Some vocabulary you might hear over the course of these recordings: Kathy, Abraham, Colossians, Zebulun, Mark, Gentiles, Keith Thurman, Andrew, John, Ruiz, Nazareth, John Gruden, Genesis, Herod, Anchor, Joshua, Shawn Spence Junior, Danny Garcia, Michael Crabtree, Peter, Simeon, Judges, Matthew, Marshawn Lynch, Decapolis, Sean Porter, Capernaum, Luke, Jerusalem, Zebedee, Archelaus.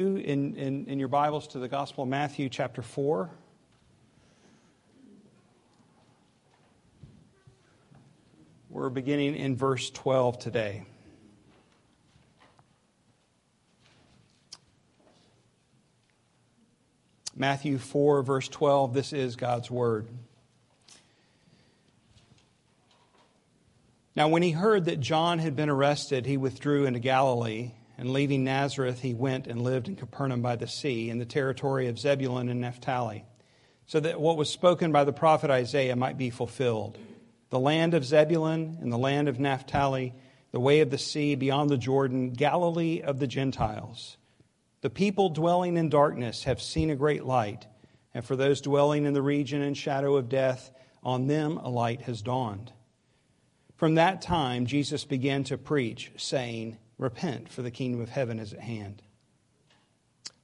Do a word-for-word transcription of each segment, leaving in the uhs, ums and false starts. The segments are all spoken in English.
In, in, in your Bibles to the Gospel of Matthew chapter four. We're beginning in verse twelve today. Matthew four, verse twelve, this is God's Word. Now when he heard that John had been arrested, he withdrew into Galilee. And leaving Nazareth, he went and lived in Capernaum by the sea, in the territory of Zebulun and Naphtali, so that what was spoken by the prophet Isaiah might be fulfilled. The land of Zebulun and the land of Naphtali, the way of the sea beyond the Jordan, Galilee of the Gentiles. The people dwelling in darkness have seen a great light, and for those dwelling in the region and shadow of death, on them a light has dawned. From that time, Jesus began to preach, saying, Repent, for the kingdom of heaven is at hand.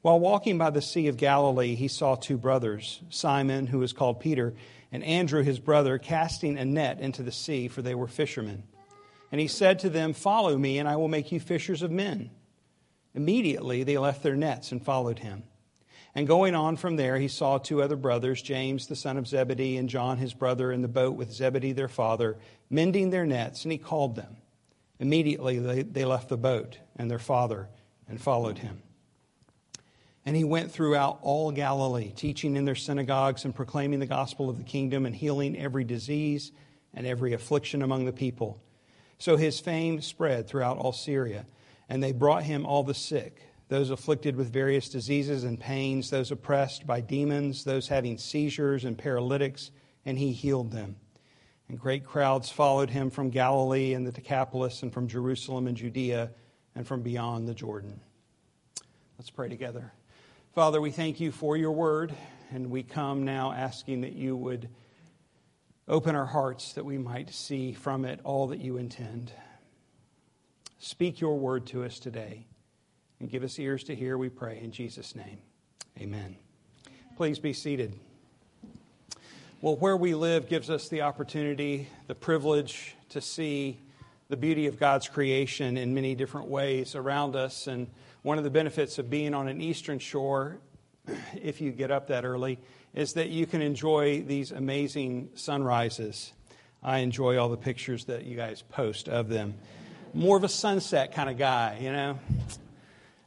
While walking by the Sea of Galilee, he saw two brothers, Simon, who was called Peter, and Andrew, his brother, casting a net into the sea, for they were fishermen. And he said to them, Follow me, and I will make you fishers of men. Immediately they left their nets and followed him. And going on from there, he saw two other brothers, James, the son of Zebedee, and John, his brother, in the boat with Zebedee, their father, mending their nets, and he called them. Immediately they, they left the boat and their father and followed him. And he went throughout all Galilee, teaching in their synagogues and proclaiming the gospel of the kingdom and healing every disease and every affliction among the people. So his fame spread throughout all Syria, and they brought him all the sick, those afflicted with various diseases and pains, those oppressed by demons, those having seizures and paralytics, and he healed them. And great crowds followed him from Galilee and the Decapolis and from Jerusalem and Judea and from beyond the Jordan. Let's pray together. Father, we thank you for your word, and we come now asking that you would open our hearts that we might see from it all that you intend. Speak your word to us today and give us ears to hear, we pray in Jesus' name. Amen. Please be seated. Well, where we live gives us the opportunity, the privilege to see the beauty of God's creation in many different ways around us. And one of the benefits of being on an eastern shore, if you get up that early, is that you can enjoy these amazing sunrises. I enjoy all the pictures that you guys post of them. More of a sunset kind of guy, you know.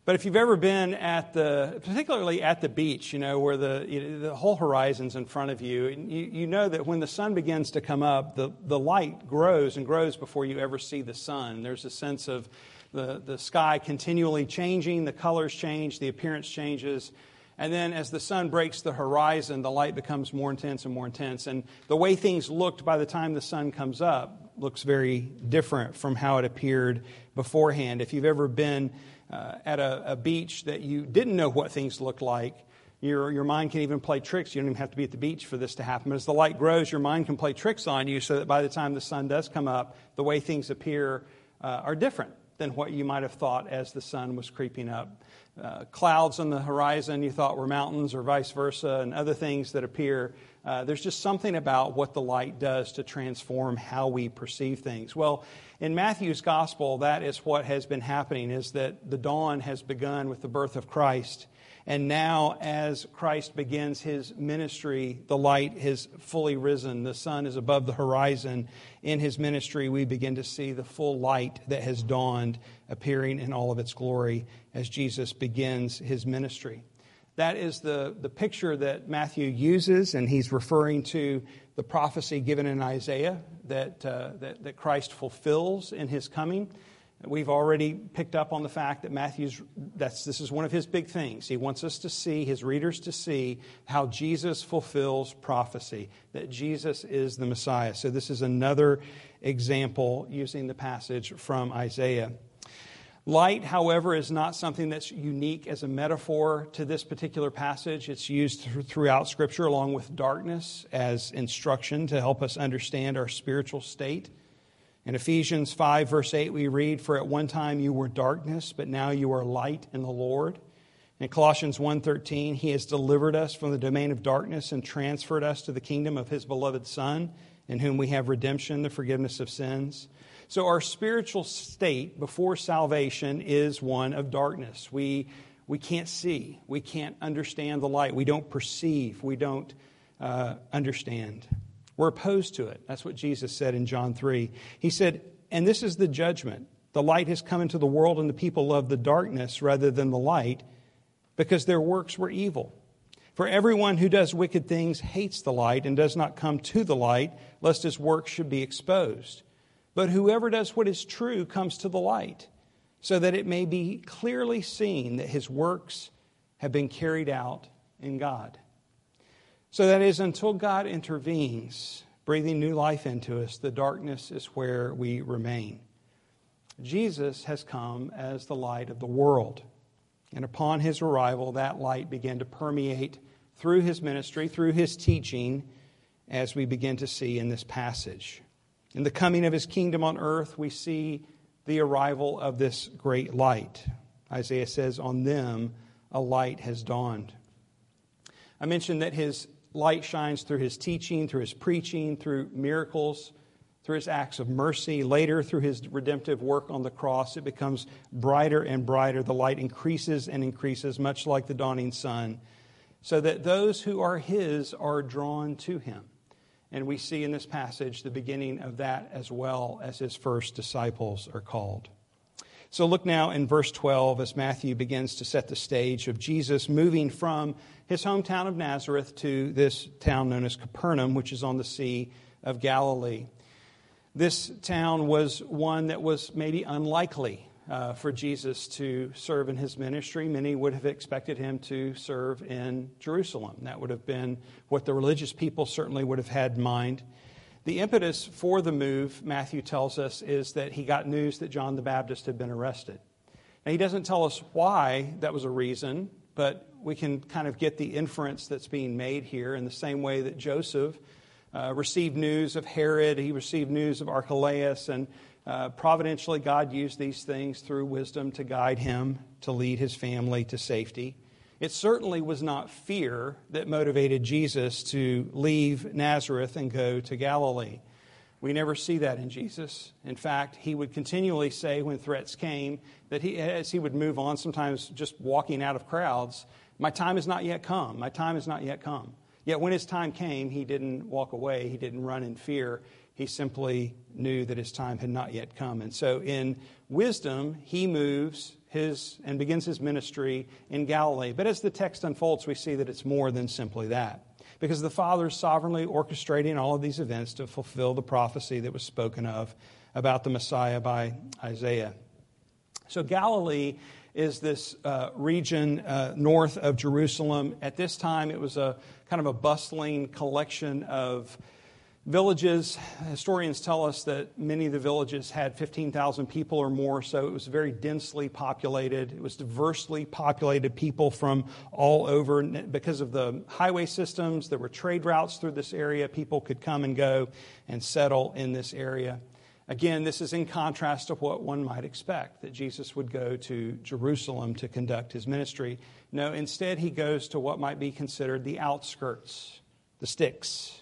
But if you've ever been at the, particularly at the beach, you know, where the you know, the whole horizon's in front of you, and you, you know that when the sun begins to come up, the, the light grows and grows before you ever see the sun. There's a sense of the, the sky continually changing, the colors change, the appearance changes. And then as the sun breaks the horizon, the light becomes more intense and more intense. And the way things looked by the time the sun comes up looks very different from how it appeared beforehand. If you've ever been Uh, at a, a beach that you didn't know what things looked like, your your mind can even play tricks. You don't even have to be at the beach for this to happen. But as the light grows, your mind can play tricks on you so that by the time the sun does come up, the way things appear uh, are different than what you might have thought as the sun was creeping up. Uh, clouds on the horizon you thought were mountains or vice versa, and other things that appear. Uh, there's just something about what the light does to transform how we perceive things. Well, in Matthew's gospel, that is what has been happening, is that the dawn has begun with the birth of Christ. And now as Christ begins his ministry, the light has fully risen. The sun is above the horizon. In his ministry, we begin to see the full light that has dawned, appearing in all of its glory as Jesus begins his ministry. That is the, the picture that Matthew uses, and he's referring to the prophecy given in Isaiah that, uh, that, that Christ fulfills in his coming. We've already picked up on the fact that Matthew's, that's, this is one of his big things. He wants us to see, his readers to see, how Jesus fulfills prophecy, that Jesus is the Messiah. So this is another example using the passage from Isaiah. Light, however, is not something that's unique as a metaphor to this particular passage. It's used throughout Scripture along with darkness as instruction to help us understand our spiritual state. In Ephesians five, verse eight, we read, For at one time you were darkness, but now you are light in the Lord. In Colossians one thirteen, He has delivered us from the domain of darkness and transferred us to the kingdom of His beloved Son, in whom we have redemption, the forgiveness of sins. So our spiritual state before salvation is one of darkness. We we can't see. We can't understand the light. We don't perceive. We don't uh, understand. We're opposed to it. That's what Jesus said in John three. He said, and this is the judgment. The light has come into the world, and the people love the darkness rather than the light, because their works were evil. For everyone who does wicked things hates the light and does not come to the light, lest his works should be exposed. But whoever does what is true comes to the light, so that it may be clearly seen that his works have been carried out in God. So that is, until God intervenes, breathing new life into us, the darkness is where we remain. Jesus has come as the light of the world. And upon his arrival, that light began to permeate through his ministry, through his teaching, as we begin to see in this passage. In the coming of his kingdom on earth, we see the arrival of this great light. Isaiah says, on them a light has dawned. I mentioned that his light shines through his teaching, through his preaching, through miracles, through his acts of mercy. Later, through his redemptive work on the cross, it becomes brighter and brighter. The light increases and increases, much like the dawning sun, so that those who are his are drawn to him. And we see in this passage the beginning of that, as well as his first disciples are called. So look now in verse twelve as Matthew begins to set the stage of Jesus moving from his hometown of Nazareth to this town known as Capernaum, which is on the Sea of Galilee. This town was one that was maybe unlikely uh, for Jesus to serve in his ministry. Many would have expected him to serve in Jerusalem. That would have been what the religious people certainly would have had in mind. The impetus for the move, Matthew tells us, is that he got news that John the Baptist had been arrested. Now, he doesn't tell us why that was a reason, but we can kind of get the inference that's being made here, in the same way that Joseph Uh, received news of Herod, he received news of Archelaus, and uh, providentially God used these things through wisdom to guide him, to lead his family to safety. It certainly was not fear that motivated Jesus to leave Nazareth and go to Galilee. We never see that in Jesus. In fact, he would continually say, when threats came, that he, as he would move on, sometimes just walking out of crowds, my time has not yet come, my time has not yet come. Yet when his time came, he didn't walk away. He didn't run in fear. He simply knew that his time had not yet come. And so in wisdom, he moves his and begins his ministry in Galilee. But as the text unfolds, we see that it's more than simply that, because the Father is sovereignly orchestrating all of these events to fulfill the prophecy that was spoken of about the Messiah by Isaiah. So Galilee is this uh, region uh, north of Jerusalem. At this time, it was a kind of a bustling collection of villages. Historians tell us that many of the villages had fifteen thousand people or more, so it was very densely populated. It was diversely populated, people from all over. Because of the highway systems, there were trade routes through this area. People could come and go and settle in this area. Again, this is in contrast to what one might expect, that Jesus would go to Jerusalem to conduct his ministry. No, instead he goes to what might be considered the outskirts, the sticks,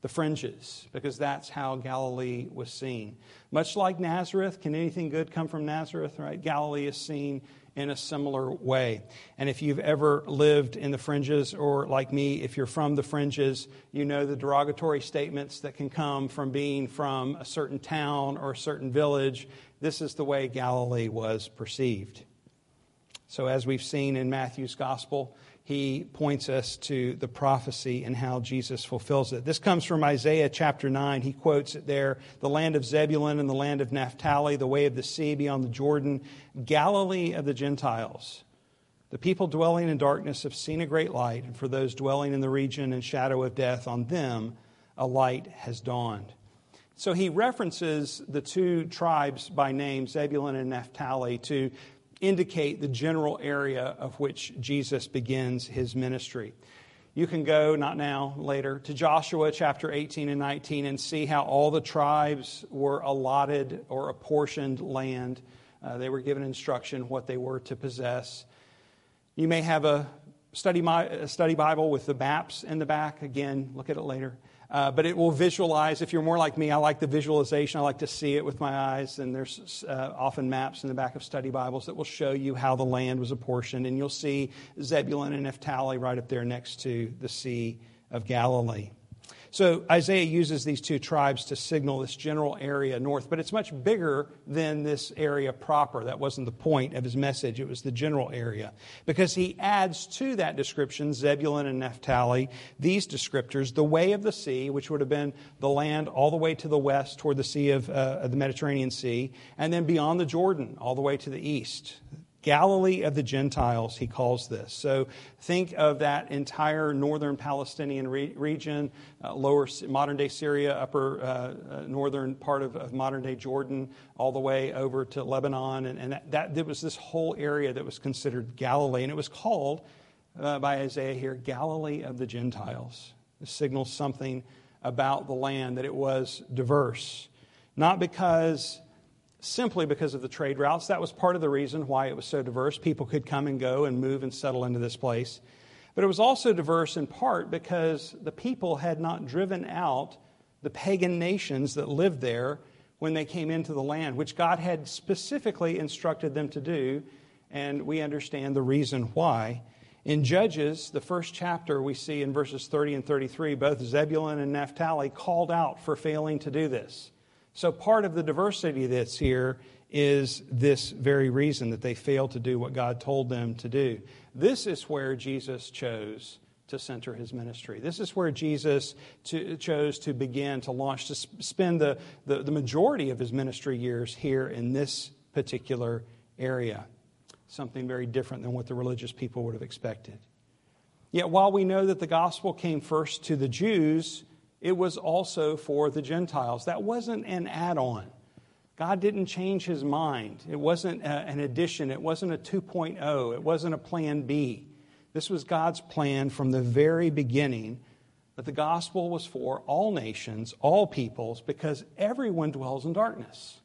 the fringes, because that's how Galilee was seen. Much like Nazareth, can anything good come from Nazareth, right? Galilee is seen in a similar way. And if you've ever lived in the fringes, or like me, if you're from the fringes, you know the derogatory statements that can come from being from a certain town or a certain village. This is the way Galilee was perceived. So as we've seen in Matthew's gospel, he points us to the prophecy and how Jesus fulfills it. This comes from Isaiah chapter nine. He quotes it there. The land of Zebulun and the land of Naphtali, the way of the sea beyond the Jordan, Galilee of the Gentiles. The people dwelling in darkness have seen a great light, and for those dwelling in the region and shadow of death, on them a light has dawned. So he references the two tribes by name, Zebulun and Naphtali, to indicate the general area of which Jesus begins his ministry. You can go, not now, later, to Joshua chapter eighteen and nineteen and see how all the tribes were allotted or apportioned land. Uh, they were given instruction what they were to possess. You may have a study my study Bible with the maps in the back. Again, look at it later. Uh, but it will visualize. If you're more like me, I like the visualization. I like to see it with my eyes. And there's uh, often maps in the back of study Bibles that will show you how the land was apportioned. And you'll see Zebulun and Naphtali right up there next to the Sea of Galilee. So Isaiah uses these two tribes to signal this general area north. But it's much bigger than this area proper. That wasn't the point of his message. It was the general area. Because he adds to that description, Zebulun and Naphtali, these descriptors, the way of the sea, which would have been the land all the way to the west toward the sea of, uh, of the Mediterranean Sea, and then beyond the Jordan all the way to the east. Galilee of the Gentiles, he calls this. So think of that entire northern Palestinian re- region, uh, lower modern-day Syria, upper uh, uh, northern part of, of modern-day Jordan, all the way over to Lebanon. And, and that, that there was this whole area that was considered Galilee. And it was called uh, by Isaiah here, Galilee of the Gentiles. It signals something about the land, that it was diverse. Not because... Simply because of the trade routes. That was part of the reason why it was so diverse. People could come and go and move and settle into this place. But it was also diverse in part because the people had not driven out the pagan nations that lived there when they came into the land, which God had specifically instructed them to do. And we understand the reason why. In Judges, the first chapter, we see in verses thirty and thirty-three, both Zebulun and Naphtali called out for failing to do this. So part of the diversity that's here is this very reason that they failed to do what God told them to do. This is where Jesus chose to center his ministry. This is where Jesus to, chose to begin, to launch, to spend the, the, the majority of his ministry years here in this particular area. Something very different than what the religious people would have expected. Yet while we know that the gospel came first to the Jews, it was also for the Gentiles. That wasn't an add-on. God didn't change his mind. It wasn't a, an addition. It wasn't a two point oh. It wasn't a plan B. This was God's plan from the very beginning, that the gospel was for all nations, all peoples, because everyone dwells in darkness.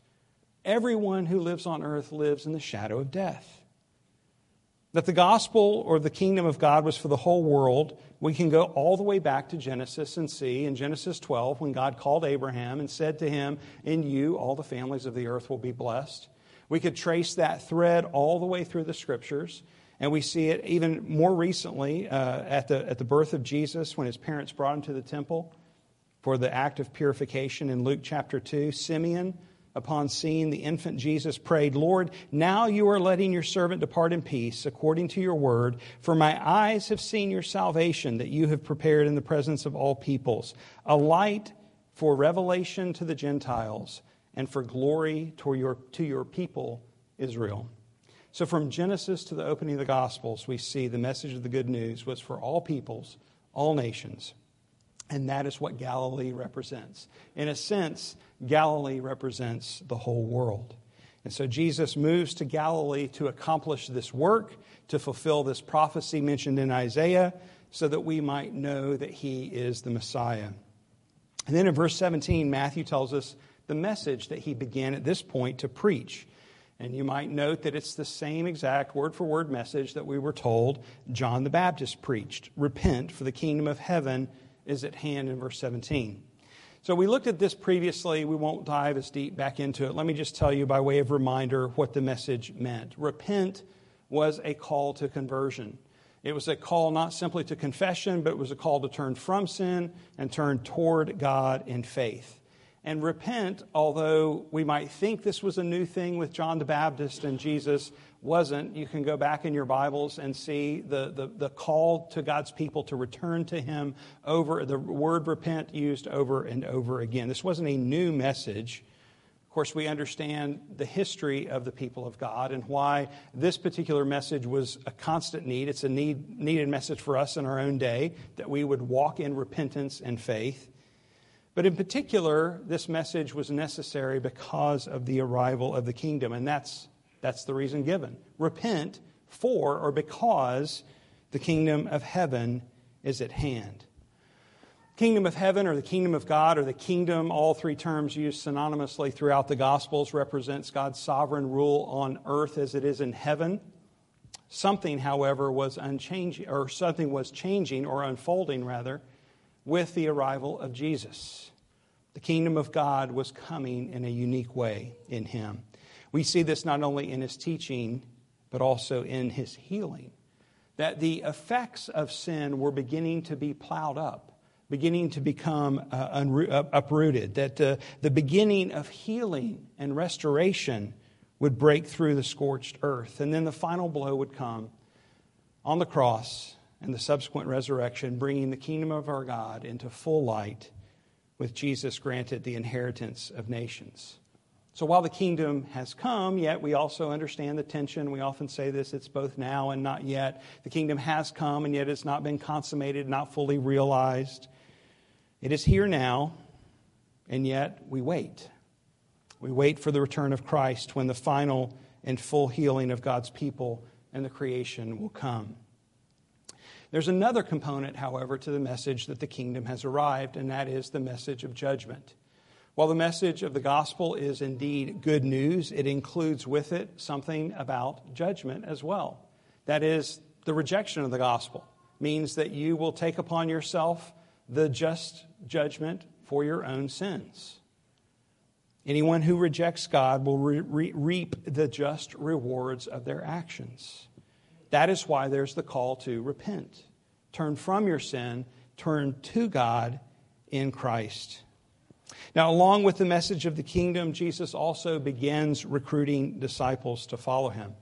Everyone who lives on earth lives in the shadow of death. That the gospel or the kingdom of God was for the whole world, we can go all the way back to Genesis and see in Genesis twelve when God called Abraham and said to him, "In you all the families of the earth will be blessed." We could trace that thread all the way through the scriptures, and we see it even more recently uh, at the at the birth of Jesus when his parents brought him to the temple for the act of purification in Luke chapter two. Simeon, upon seeing the infant Jesus, prayed, "Lord, now you are letting your servant depart in peace, according to your word. For my eyes have seen your salvation that you have prepared in the presence of all peoples, a light for revelation to the Gentiles and for glory to your, to your people, Israel." So from Genesis to the opening of the Gospels, we see the message of the good news was for all peoples, all nations. And that is what Galilee represents. In a sense, Galilee represents the whole world. And so Jesus moves to Galilee to accomplish this work, to fulfill this prophecy mentioned in Isaiah, so that we might know that he is the Messiah. And then in verse seventeen, Matthew tells us the message that he began at this point to preach. And you might note that it's the same exact word-for-word message that we were told John the Baptist preached. "Repent, for the kingdom of heaven is at hand," in verse seventeen. So we looked at this previously. We won't dive as deep back into it. Let me just tell you by way of reminder what the message meant. Repent was a call to conversion. It was a call not simply to confession, but it was a call to turn from sin and turn toward God in faith. And repent, although we might think this was a new thing with John the Baptist and Jesus, wasn't. You can go back in your Bibles and see the, the, the call to God's people to return to him over the word repent used over and over again. This wasn't a new message. Of course, we understand the history of the people of God and why this particular message was a constant need. It's a need, needed message for us in our own day, that we would walk in repentance and faith. But in particular, this message was necessary because of the arrival of the kingdom. And that's that's the reason given. Repent for or because the kingdom of heaven is at hand. Kingdom of heaven or the kingdom of God or the kingdom, all three terms used synonymously throughout the Gospels, represents God's sovereign rule on earth as it is in heaven. Something, however, was unchanging, or something was changing or unfolding, rather, with the arrival of Jesus. The kingdom of God was coming in a unique way in him. We see this not only in his teaching, but also in his healing. That the effects of sin were beginning to be plowed up, beginning to become uh, unro- uprooted. That uh, the beginning of healing and restoration would break through the scorched earth. And then the final blow would come on the cross and the subsequent resurrection, bringing the kingdom of our God into full light, with Jesus granted the inheritance of nations. So while the kingdom has come, yet we also understand the tension. We often say this, it's both now and not yet. The kingdom has come, and yet it's not been consummated, not fully realized. It is here now, and yet we wait. We wait for the return of Christ, when the final and full healing of God's people and the creation will come. There's another component, however, to the message that the kingdom has arrived, and that is the message of judgment. While the message of the gospel is indeed good news, it includes with it something about judgment as well. That is, the rejection of the gospel means that you will take upon yourself the just judgment for your own sins. Anyone who rejects God will re- re- reap the just rewards of their actions. That is why there's the call to repent. Turn from your sin, turn to God in Christ. Now, along with the message of the kingdom, Jesus also begins recruiting disciples to follow him.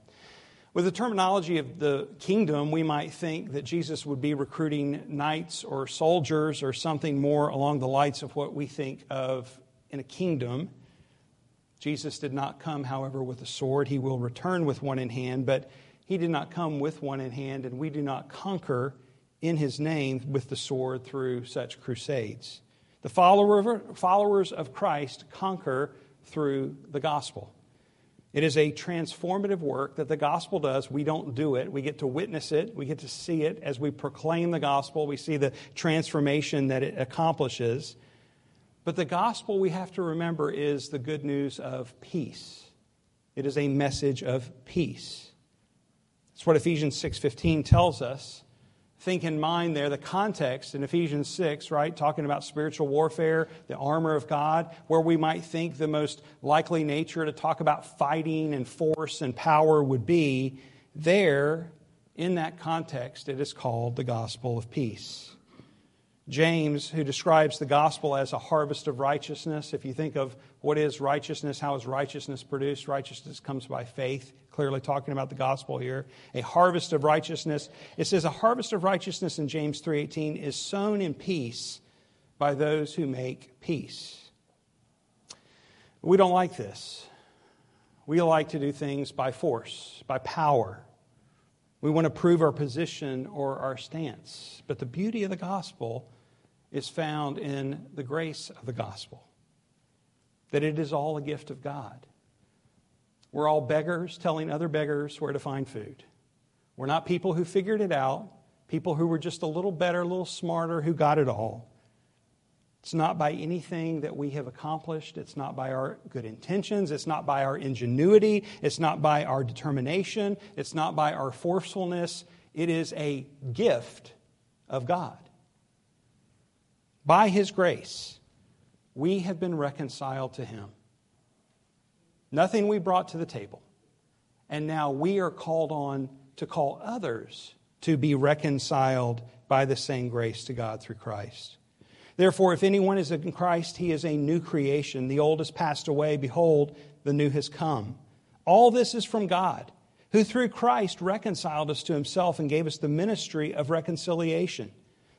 With the terminology of the kingdom, we might think that Jesus would be recruiting knights or soldiers or something more along the lines of what we think of in a kingdom. Jesus did not come, however, with a sword. He will return with one in hand, but he did not come with one in hand, and we do not conquer in his name with the sword through such crusades. The follower, followers of Christ conquer through the gospel. It is a transformative work that the gospel does. We don't do it. We get to witness it. We get to see it as we proclaim the gospel. We see the transformation that it accomplishes. But the gospel, we have to remember, is the good news of peace. It is a message of peace. That's what Ephesians six fifteen tells us. Think in mind there, the context in Ephesians six, right, talking about spiritual warfare, the armor of God, where we might think the most likely nature to talk about fighting and force and power would be, there, in that context, it is called the gospel of peace. James, who describes the gospel as a harvest of righteousness, if you think of what is righteousness, how is righteousness produced? Righteousness comes by faith. Clearly talking about the gospel here, a harvest of righteousness. It says a harvest of righteousness in James three eighteen is sown in peace by those who make peace. We don't like this. We like to do things by force, by power. We want to prove our position or our stance. But the beauty of the gospel is found in the grace of the gospel, that it is all a gift of God. We're all beggars telling other beggars where to find food. We're not people who figured it out, people who were just a little better, a little smarter, who got it all. It's not by anything that we have accomplished. It's not by our good intentions. It's not by our ingenuity. It's not by our determination. It's not by our forcefulness. It is a gift of God. By his grace, we have been reconciled to him. Nothing we brought to the table. And now we are called on to call others to be reconciled by the same grace to God through Christ. Therefore, if anyone is in Christ, he is a new creation. The old has passed away. Behold, the new has come. All this is from God, who through Christ reconciled us to himself and gave us the ministry of reconciliation.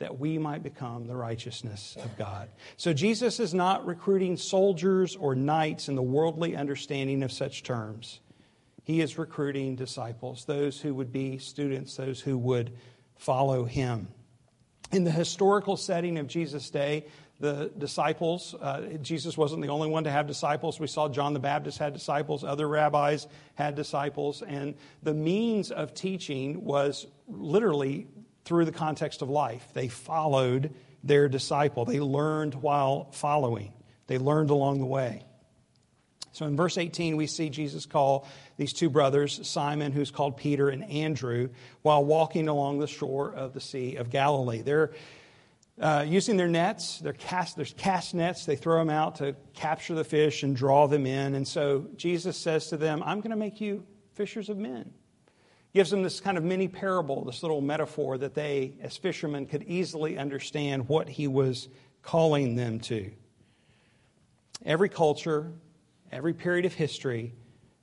that we might become the righteousness of God. So Jesus is not recruiting soldiers or knights in the worldly understanding of such terms. He is recruiting disciples, those who would be students, those who would follow him. In the historical setting of Jesus' day, the disciples, uh, Jesus wasn't the only one to have disciples. We saw John the Baptist had disciples. Other rabbis had disciples. And the means of teaching was literally through the context of life. They followed their disciple. They learned while following. They learned along the way. So in verse eighteen, we see Jesus call these two brothers, Simon, who's called Peter, and Andrew, while walking along the shore of the Sea of Galilee. They're uh, using their nets. They're cast, there's cast nets. They throw them out to capture the fish and draw them in. And so Jesus says to them, I'm going to make you fishers of men. Gives them this kind of mini parable, this little metaphor that they, as fishermen, could easily understand what he was calling them to. Every culture, every period of history,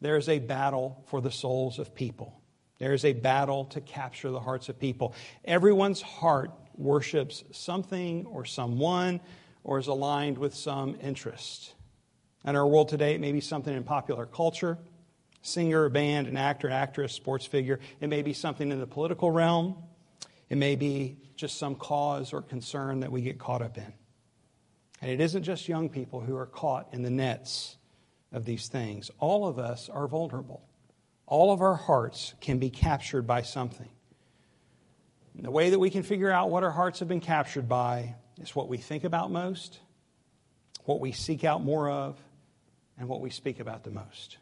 there is a battle for the souls of people. There is a battle to capture the hearts of people. Everyone's heart worships something or someone or is aligned with some interest. In our world today, it may be something in popular culture, singer, band, an actor, an actress, sports figure. It may be something in the political realm. It may be just some cause or concern that we get caught up in. And it isn't just young people who are caught in the nets of these things. All of us are vulnerable. All of our hearts can be captured by something. And the way that we can figure out what our hearts have been captured by is what we think about most, what we seek out more of, and what we speak about the most.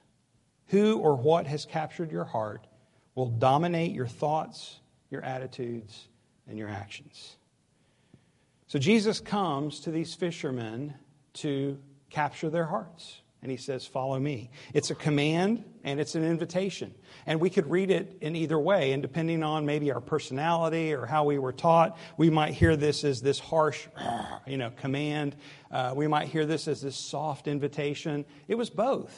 Who or what has captured your heart will dominate your thoughts, your attitudes, and your actions. So Jesus comes to these fishermen to capture their hearts. And he says, follow me. It's a command and it's an invitation. And we could read it in either way. And depending on maybe our personality or how we were taught, we might hear this as this harsh, you know, command. Uh, we might hear this as this soft invitation. It was both.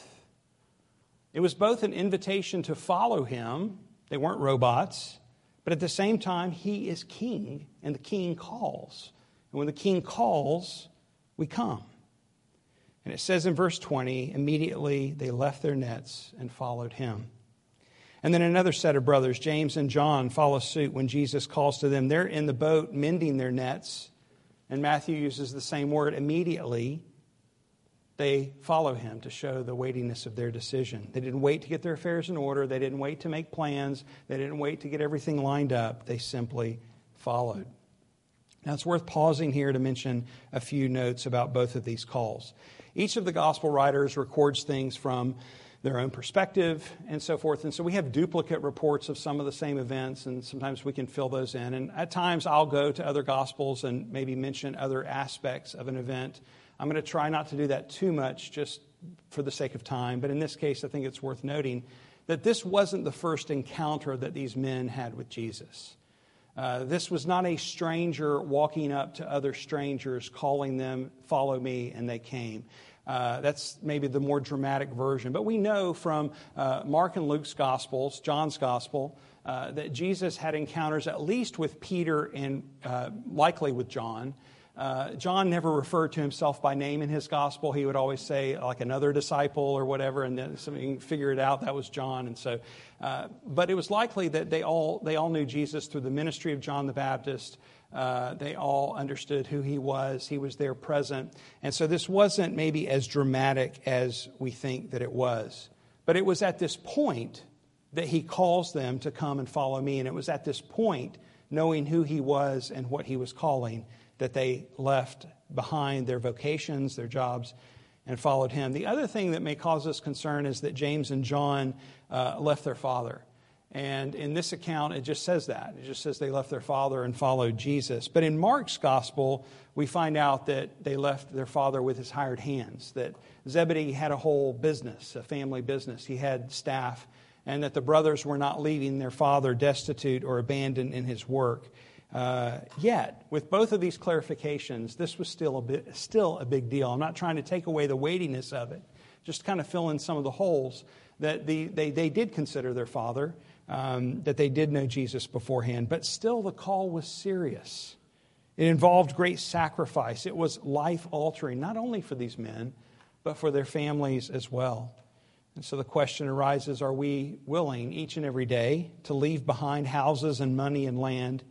It was both an invitation to follow him. They weren't robots. But at the same time, he is king and the king calls. And when the king calls, we come. And it says in verse twenty, immediately they left their nets and followed him. And then another set of brothers, James and John, follow suit when Jesus calls to them. They're in the boat mending their nets. And Matthew uses the same word, immediately they follow him to show the weightiness of their decision. They didn't wait to get their affairs in order. They didn't wait to make plans. They didn't wait to get everything lined up. They simply followed. Now, it's worth pausing here to mention a few notes about both of these calls. Each of the gospel writers records things from their own perspective and so forth. And so we have duplicate reports of some of the same events, and sometimes we can fill those in. And at times I'll go to other gospels and maybe mention other aspects of an event. I'm going to try not to do that too much just for the sake of time. But in this case, I think it's worth noting that this wasn't the first encounter that these men had with Jesus. Uh, this was not a stranger walking up to other strangers, calling them, follow me, and they came. Uh, that's maybe the more dramatic version. But we know from uh, Mark and Luke's Gospels, John's Gospel, uh, that Jesus had encounters at least with Peter and uh, likely with John. Uh, John never referred to himself by name in his gospel. He would always say like another disciple or whatever, and then somebody can figure it out. That was John. And so, uh, but it was likely that they all they all knew Jesus through the ministry of John the Baptist. Uh, they all understood who he was. He was there present. And so this wasn't maybe as dramatic as we think that it was. But it was at this point that he calls them to come and follow me. And it was at this point, knowing who he was and what he was calling, that they left behind their vocations, their jobs, and followed him. The other thing that may cause us concern is that James and John uh, left their father. And in this account, it just says that. It just says they left their father and followed Jesus. But in Mark's gospel, we find out that they left their father with his hired hands, that Zebedee had a whole business, a family business. He had staff, and that the brothers were not leaving their father destitute or abandoned in his work. Uh, yet, with both of these clarifications, this was still a bit, still a big deal. I'm not trying to take away the weightiness of it, just kind of fill in some of the holes that the, they, they did consider their father, um, that they did know Jesus beforehand. But still, the call was serious. It involved great sacrifice. It was life-altering, not only for these men, but for their families as well. And so the question arises, are we willing each and every day to leave behind houses and money and land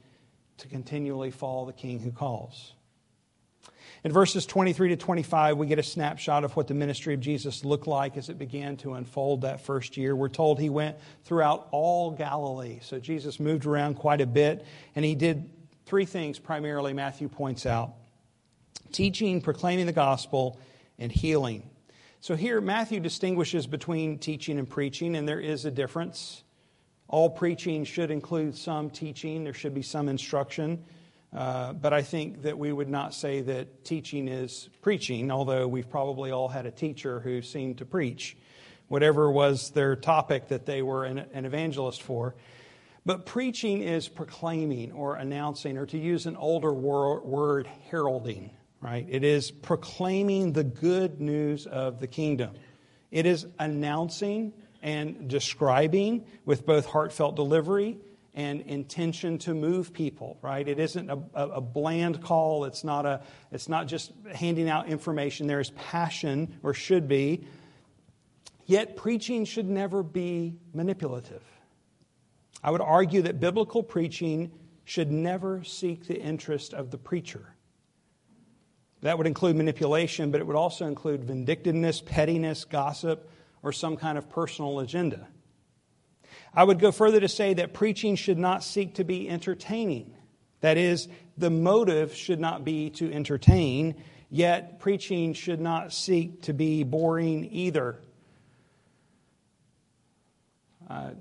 to continually follow the King who calls? In verses twenty-three to twenty-five, we get a snapshot of what the ministry of Jesus looked like as it began to unfold that first year. We're told he went throughout all Galilee. So Jesus moved around quite a bit, and he did three things primarily, Matthew points out: teaching, proclaiming the gospel, and healing. So here Matthew distinguishes between teaching and preaching, and there is a difference. All preaching should include some teaching. There should be some instruction. Uh, but I think that we would not say that teaching is preaching, although we've probably all had a teacher who seemed to preach, whatever was their topic that they were an, an evangelist for. But preaching is proclaiming or announcing, or to use an older wor- word, heralding, right? It is proclaiming the good news of the kingdom. It is announcing and describing with both heartfelt delivery and intention to move people, right? It isn't a, a bland call. It's not a. It's not just handing out information. There is passion, or should be. Yet preaching should never be manipulative. I would argue that biblical preaching should never seek the interest of the preacher. That would include manipulation, but it would also include vindictiveness, pettiness, gossip, or some kind of personal agenda. I would go further to say that preaching should not seek to be entertaining. That is, the motive should not be to entertain, yet preaching should not seek to be boring either. I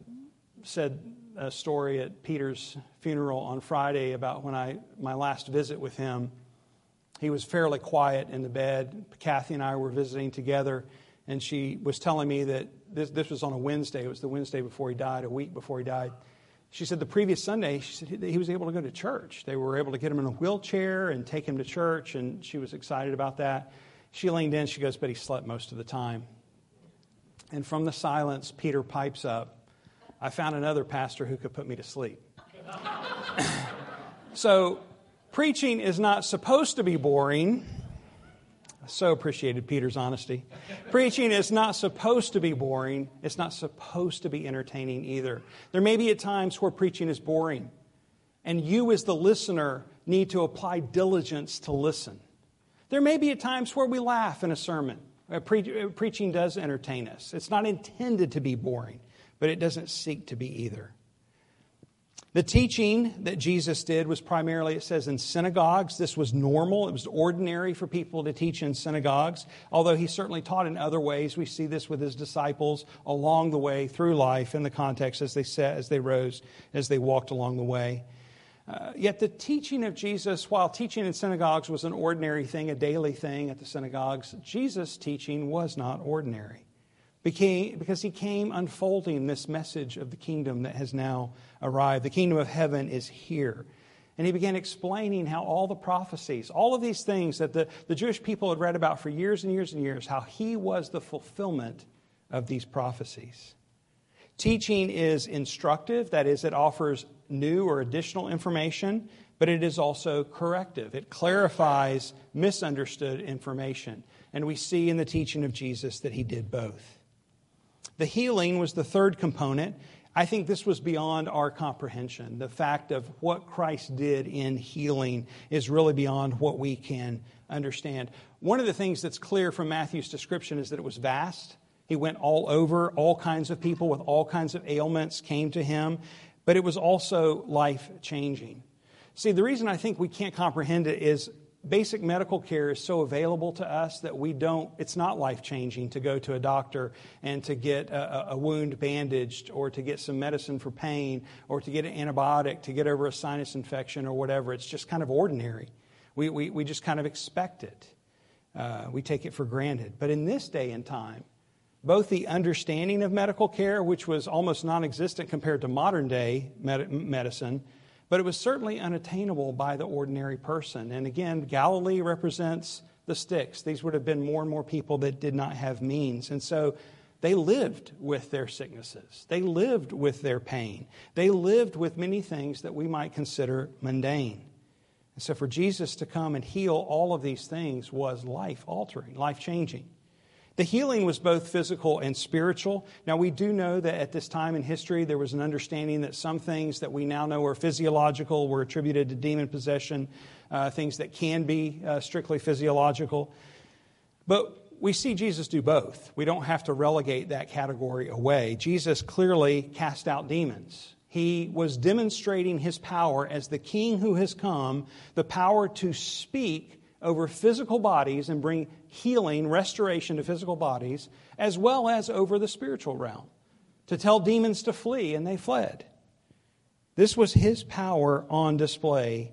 said a story at Peter's funeral on Friday about when I my last visit with him. He was fairly quiet in the bed. Kathy and I were visiting together, and she was telling me that This, this was on a Wednesday. It was the Wednesday before he died, a week before he died. She said the previous Sunday, she said he was able to go to church. They were able to get him in a wheelchair and take him to church, and she was excited about that. She leaned in. She goes, but he slept most of the time. And from the silence, Peter pipes up, I found another pastor who could put me to sleep. So preaching is not supposed to be boring. I so appreciated Peter's honesty. Preaching is not supposed to be boring. It's not supposed to be entertaining either. There may be at times where preaching is boring, and you as the listener need to apply diligence to listen. There may be at times where we laugh in a sermon. Pre- preaching does entertain us. It's not intended to be boring, but it doesn't seek to be either. The teaching that Jesus did was primarily, it says, in synagogues. This was normal. It was ordinary for people to teach in synagogues, although he certainly taught in other ways. We see this with his disciples along the way through life in the context as they sat, as they rose, as they walked along the way. Uh, yet the teaching of Jesus, while teaching in synagogues was an ordinary thing, a daily thing at the synagogues, Jesus' teaching was not ordinary, because he came unfolding this message of the kingdom that has now arrived. The kingdom of heaven is here. And he began explaining how all the prophecies, all of these things that the, the Jewish people had read about for years and years and years, how he was the fulfillment of these prophecies. Teaching is instructive. That is, it offers new or additional information, but it is also corrective. It clarifies misunderstood information. And we see in the teaching of Jesus that he did both. The healing was the third component. I think this was beyond our comprehension. The fact of what Christ did in healing is really beyond what we can understand. One of the things that's clear from Matthew's description is that it was vast. He went all over. All kinds of people with all kinds of ailments came to him, but it was also life-changing. See, the reason I think we can't comprehend it is basic medical care is so available to us that we don't, it's not life-changing to go to a doctor and to get a, a wound bandaged, or to get some medicine for pain, or to get an antibiotic to get over a sinus infection or whatever. It's just kind of ordinary. We we, we just kind of expect it. Uh, we take it for granted. But in this day and time, both the understanding of medical care, which was almost non-existent compared to modern-day med- medicine, but it was certainly unattainable by the ordinary person. And again, Galilee represents the sticks. These would have been more and more people that did not have means. And so they lived with their sicknesses. They lived with their pain. They lived with many things that we might consider mundane. And so for Jesus to come and heal all of these things was life-altering, life-changing. The healing was both physical and spiritual. Now, we do know that at this time in history, there was an understanding that some things that we now know are physiological were attributed to demon possession, uh, things that can be uh, strictly physiological. But we see Jesus do both. We don't have to relegate that category away. Jesus clearly cast out demons. He was demonstrating his power as the King who has come, the power to speak over physical bodies and bring healing, restoration to physical bodies, as well as over the spiritual realm, to tell demons to flee, and they fled. This was his power on display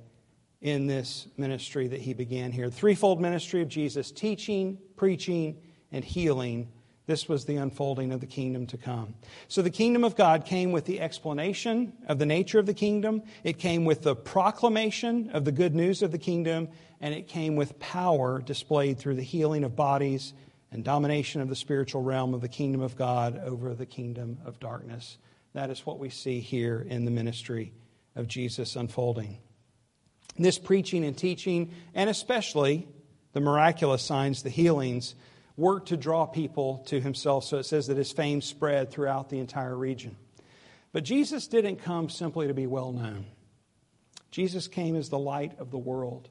in this ministry that he began here. The threefold ministry of Jesus, teaching, preaching, and healing. This was the unfolding of the kingdom to come. So the kingdom of God came with the explanation of the nature of the kingdom. It came with the proclamation of the good news of the kingdom. And it came with power displayed through the healing of bodies and domination of the spiritual realm of the kingdom of God over the kingdom of darkness. That is what we see here in the ministry of Jesus unfolding. This preaching and teaching, and especially the miraculous signs, the healings, worked to draw people to himself. So it says that his fame spread throughout the entire region. But Jesus didn't come simply to be well known. Jesus came as the light of the world,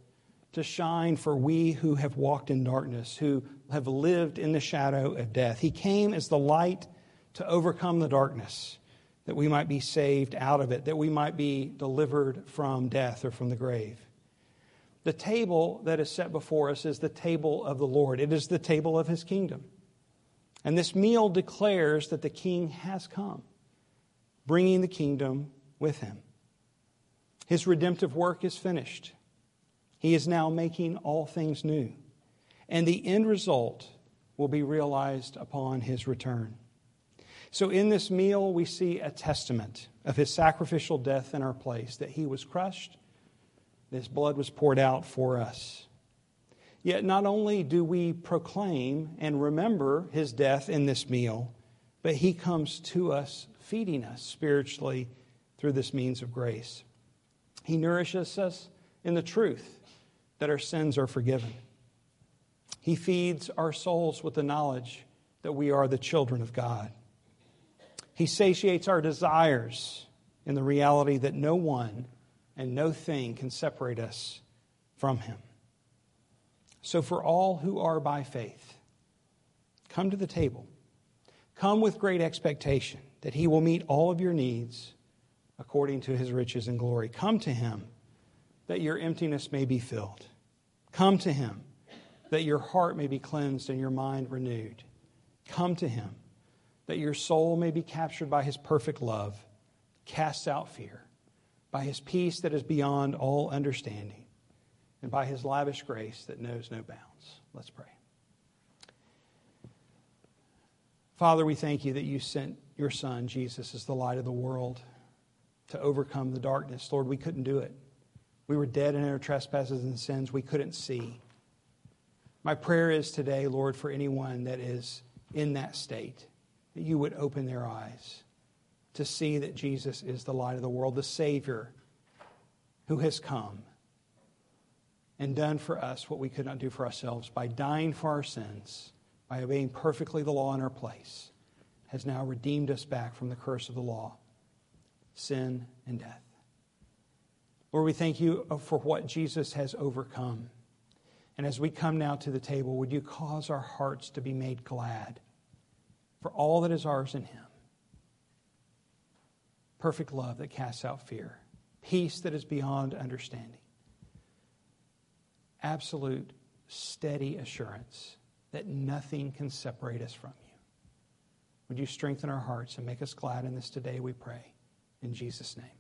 to shine for we who have walked in darkness, who have lived in the shadow of death. He came as the light to overcome the darkness, that we might be saved out of it, that we might be delivered from death or from the grave. The table that is set before us is the table of the Lord. It is the table of his kingdom. And this meal declares that the King has come, bringing the kingdom with him. His redemptive work is finished. He is now making all things new. And the end result will be realized upon his return. So in this meal, we see a testament of his sacrificial death in our place, that he was crushed, that his blood was poured out for us. Yet not only do we proclaim and remember his death in this meal, but he comes to us, feeding us spiritually through this means of grace. He nourishes us in the truth that our sins are forgiven. He feeds our souls with the knowledge that we are the children of God. He satiates our desires in the reality that no one and no thing can separate us from him. So for all who are by faith, come to the table. Come with great expectation that he will meet all of your needs according to his riches and glory. Come to him that your emptiness may be filled. Come to him that your heart may be cleansed and your mind renewed. Come to him that your soul may be captured by his perfect love, casts out fear, by his peace that is beyond all understanding, and by his lavish grace that knows no bounds. Let's pray. Father, we thank you that you sent your Son, Jesus, as the light of the world to overcome the darkness. Lord, we couldn't do it. We were dead in our trespasses and sins. We couldn't see. My prayer is today, Lord, for anyone that is in that state, that you would open their eyes to see that Jesus is the light of the world, the Savior who has come and done for us what we could not do for ourselves by dying for our sins, by obeying perfectly the law in our place, has now redeemed us back from the curse of the law, sin and death. Lord, we thank you for what Jesus has overcome. And as we come now to the table, would you cause our hearts to be made glad for all that is ours in him? Perfect love that casts out fear, peace that is beyond understanding, absolute, steady assurance that nothing can separate us from you. Would you strengthen our hearts and make us glad in this today, we pray, in Jesus' name.